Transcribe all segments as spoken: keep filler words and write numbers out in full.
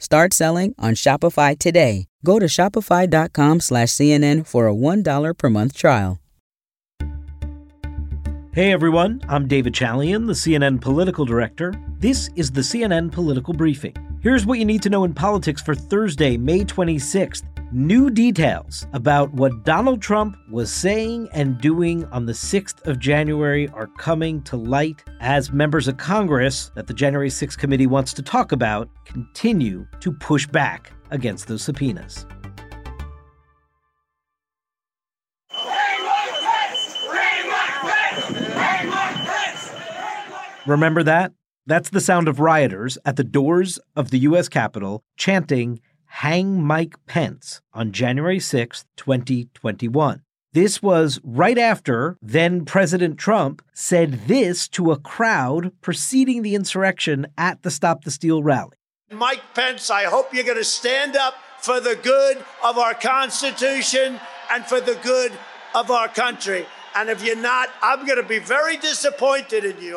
Start selling on Shopify today. Go to shopify.com slash CNN for a one dollar per month trial. Hey everyone, I'm David Chalian, the C N N political director. This is the C N N Political Briefing. Here's what you need to know in politics for Thursday, May twenty-sixth. New details about what Donald Trump was saying and doing on the sixth of January are coming to light as members of Congress that the January sixth committee wants to talk about continue to push back against those subpoenas. Remember that? That's the sound of rioters at the doors of the U S Capitol chanting, "Hang Mike Pence," on January sixth, twenty twenty-one. This was right after then-President Trump said this to a crowd preceding the insurrection at the Stop the Steal rally. "Mike Pence, I hope you're going to stand up for the good of our Constitution and for the good of our country. And if you're not, I'm going to be very disappointed in you."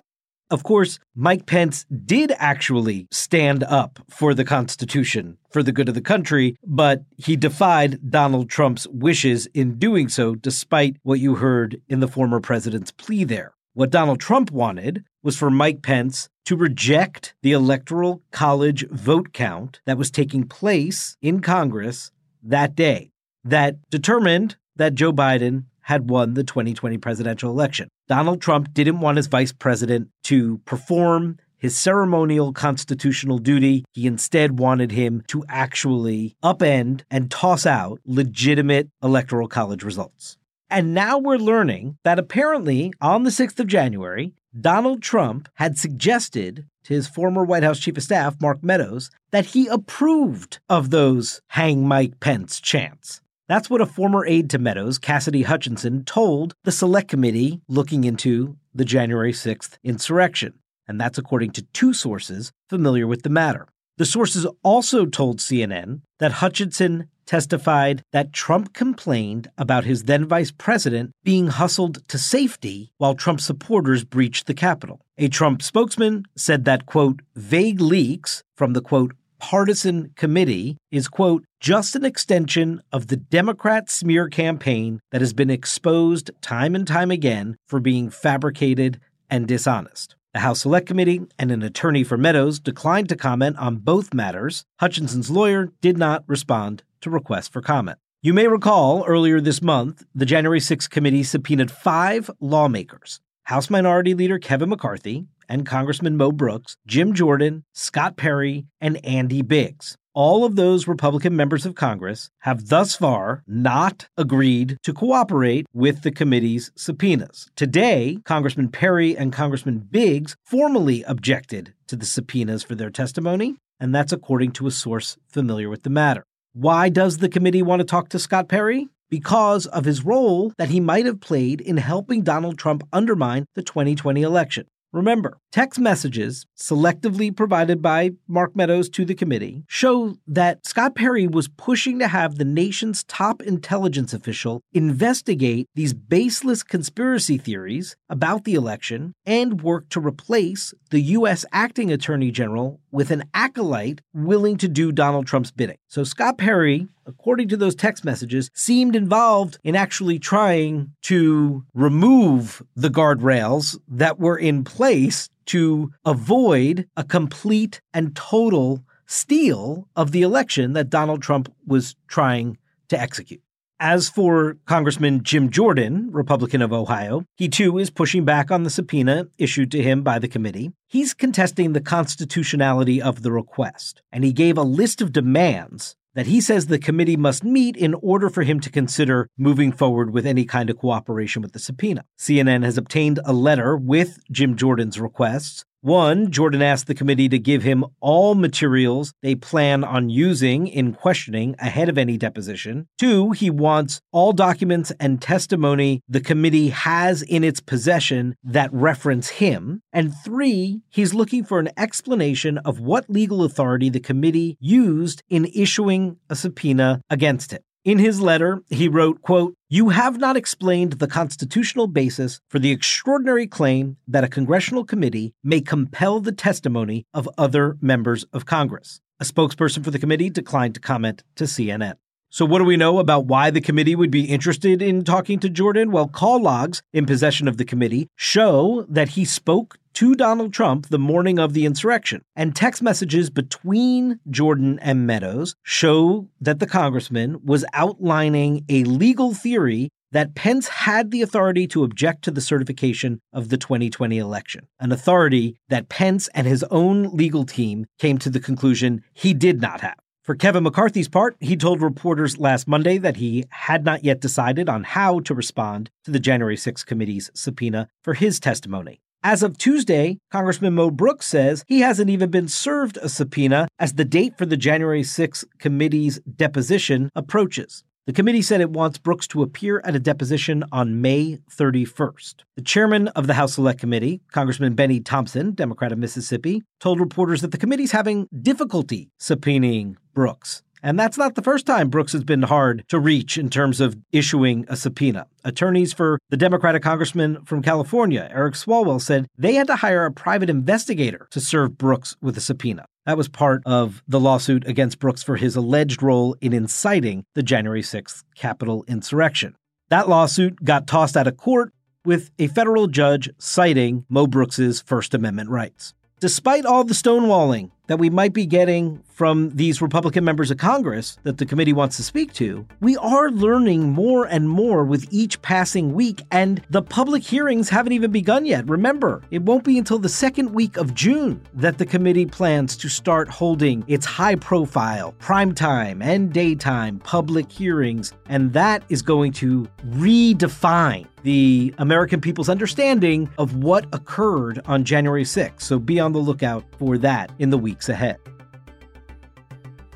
Of course, Mike Pence did actually stand up for the Constitution, for the good of the country, but he defied Donald Trump's wishes in doing so, despite what you heard in the former president's plea there. What Donald Trump wanted was for Mike Pence to reject the Electoral College vote count that was taking place in Congress that day, that determined that Joe Biden had won the twenty twenty presidential election. Donald Trump didn't want his vice president to perform his ceremonial constitutional duty. He instead wanted him to actually upend and toss out legitimate Electoral College results. And now we're learning that apparently on the sixth of January, Donald Trump had suggested to his former White House chief of staff, Mark Meadows, that he approved of those "Hang Mike Pence" chants. That's what a former aide to Meadows, Cassidy Hutchinson, told the Select Committee looking into the January sixth insurrection. And that's according to two sources familiar with the matter. The sources also told C N N that Hutchinson testified that Trump complained about his then vice president being hustled to safety while Trump supporters breached the Capitol. A Trump spokesman said that, quote, "vague leaks from the, quote, partisan committee is, quote, just an extension of the Democrat smear campaign that has been exposed time and time again for being fabricated and dishonest." The House Select Committee and an attorney for Meadows declined to comment on both matters. Hutchinson's lawyer did not respond to requests for comment. You may recall earlier this month, the January sixth committee subpoenaed five lawmakers: House Minority Leader Kevin McCarthy and Congressman Mo Brooks, Jim Jordan, Scott Perry, and Andy Biggs. All of those Republican members of Congress have thus far not agreed to cooperate with the committee's subpoenas. Today, Congressman Perry and Congressman Biggs formally objected to the subpoenas for their testimony, and that's according to a source familiar with the matter. Why does the committee want to talk to Scott Perry? Because of his role that he might have played in helping Donald Trump undermine the twenty twenty election. Remember, text messages selectively provided by Mark Meadows to the committee show that Scott Perry was pushing to have the nation's top intelligence official investigate these baseless conspiracy theories about the election and work to replace the U S acting attorney general with an acolyte willing to do Donald Trump's bidding. So Scott Perry, according to those text messages, seemed involved in actually trying to remove the guardrails that were in place to avoid a complete and total steal of the election that Donald Trump was trying to execute. As for Congressman Jim Jordan, Republican of Ohio, he too is pushing back on the subpoena issued to him by the committee. He's contesting the constitutionality of the request, and he gave a list of demands that he says the committee must meet in order for him to consider moving forward with any kind of cooperation with the subpoena. C N N has obtained a letter with Jim Jordan's requests. One, Jordan asked the committee to give him all materials they plan on using in questioning ahead of any deposition. Two, he wants all documents and testimony the committee has in its possession that reference him. And three, he's looking for an explanation of what legal authority the committee used in issuing a subpoena against him. In his letter, he wrote, quote, "You have not explained the constitutional basis for the extraordinary claim that a congressional committee may compel the testimony of other members of Congress. A spokesperson for the committee declined to comment to C N N. So what do we know about why the committee would be interested in talking to Jordan? Well, call logs in possession of the committee show that he spoke to Donald Trump the morning of the insurrection. And text messages between Jordan and Meadows show that the congressman was outlining a legal theory that Pence had the authority to object to the certification of the twenty twenty election, an authority that Pence and his own legal team came to the conclusion he did not have. For Kevin McCarthy's part, he told reporters last Monday that he had not yet decided on how to respond to the January sixth committee's subpoena for his testimony. As of Tuesday, Congressman Mo Brooks says he hasn't even been served a subpoena as the date for the January sixth committee's deposition approaches. The committee said it wants Brooks to appear at a deposition on May thirty-first. The chairman of the House Select Committee, Congressman Bennie Thompson, Democrat of Mississippi, told reporters that the committee's having difficulty subpoenaing Brooks. And that's not the first time Brooks has been hard to reach in terms of issuing a subpoena. Attorneys for the Democratic congressman from California, Eric Swalwell, said they had to hire a private investigator to serve Brooks with a subpoena. That was part of the lawsuit against Brooks for his alleged role in inciting the January sixth Capitol insurrection. That lawsuit got tossed out of court with a federal judge citing Mo Brooks's First Amendment rights. Despite all the stonewalling that we might be getting from these Republican members of Congress that the committee wants to speak to, we are learning more and more with each passing week, and the public hearings haven't even begun yet. Remember, it won't be until the second week of June that the committee plans to start holding its high-profile primetime and daytime public hearings, and that is going to redefine the American people's understanding of what occurred on January sixth. So be on the lookout for that in the weeks ahead.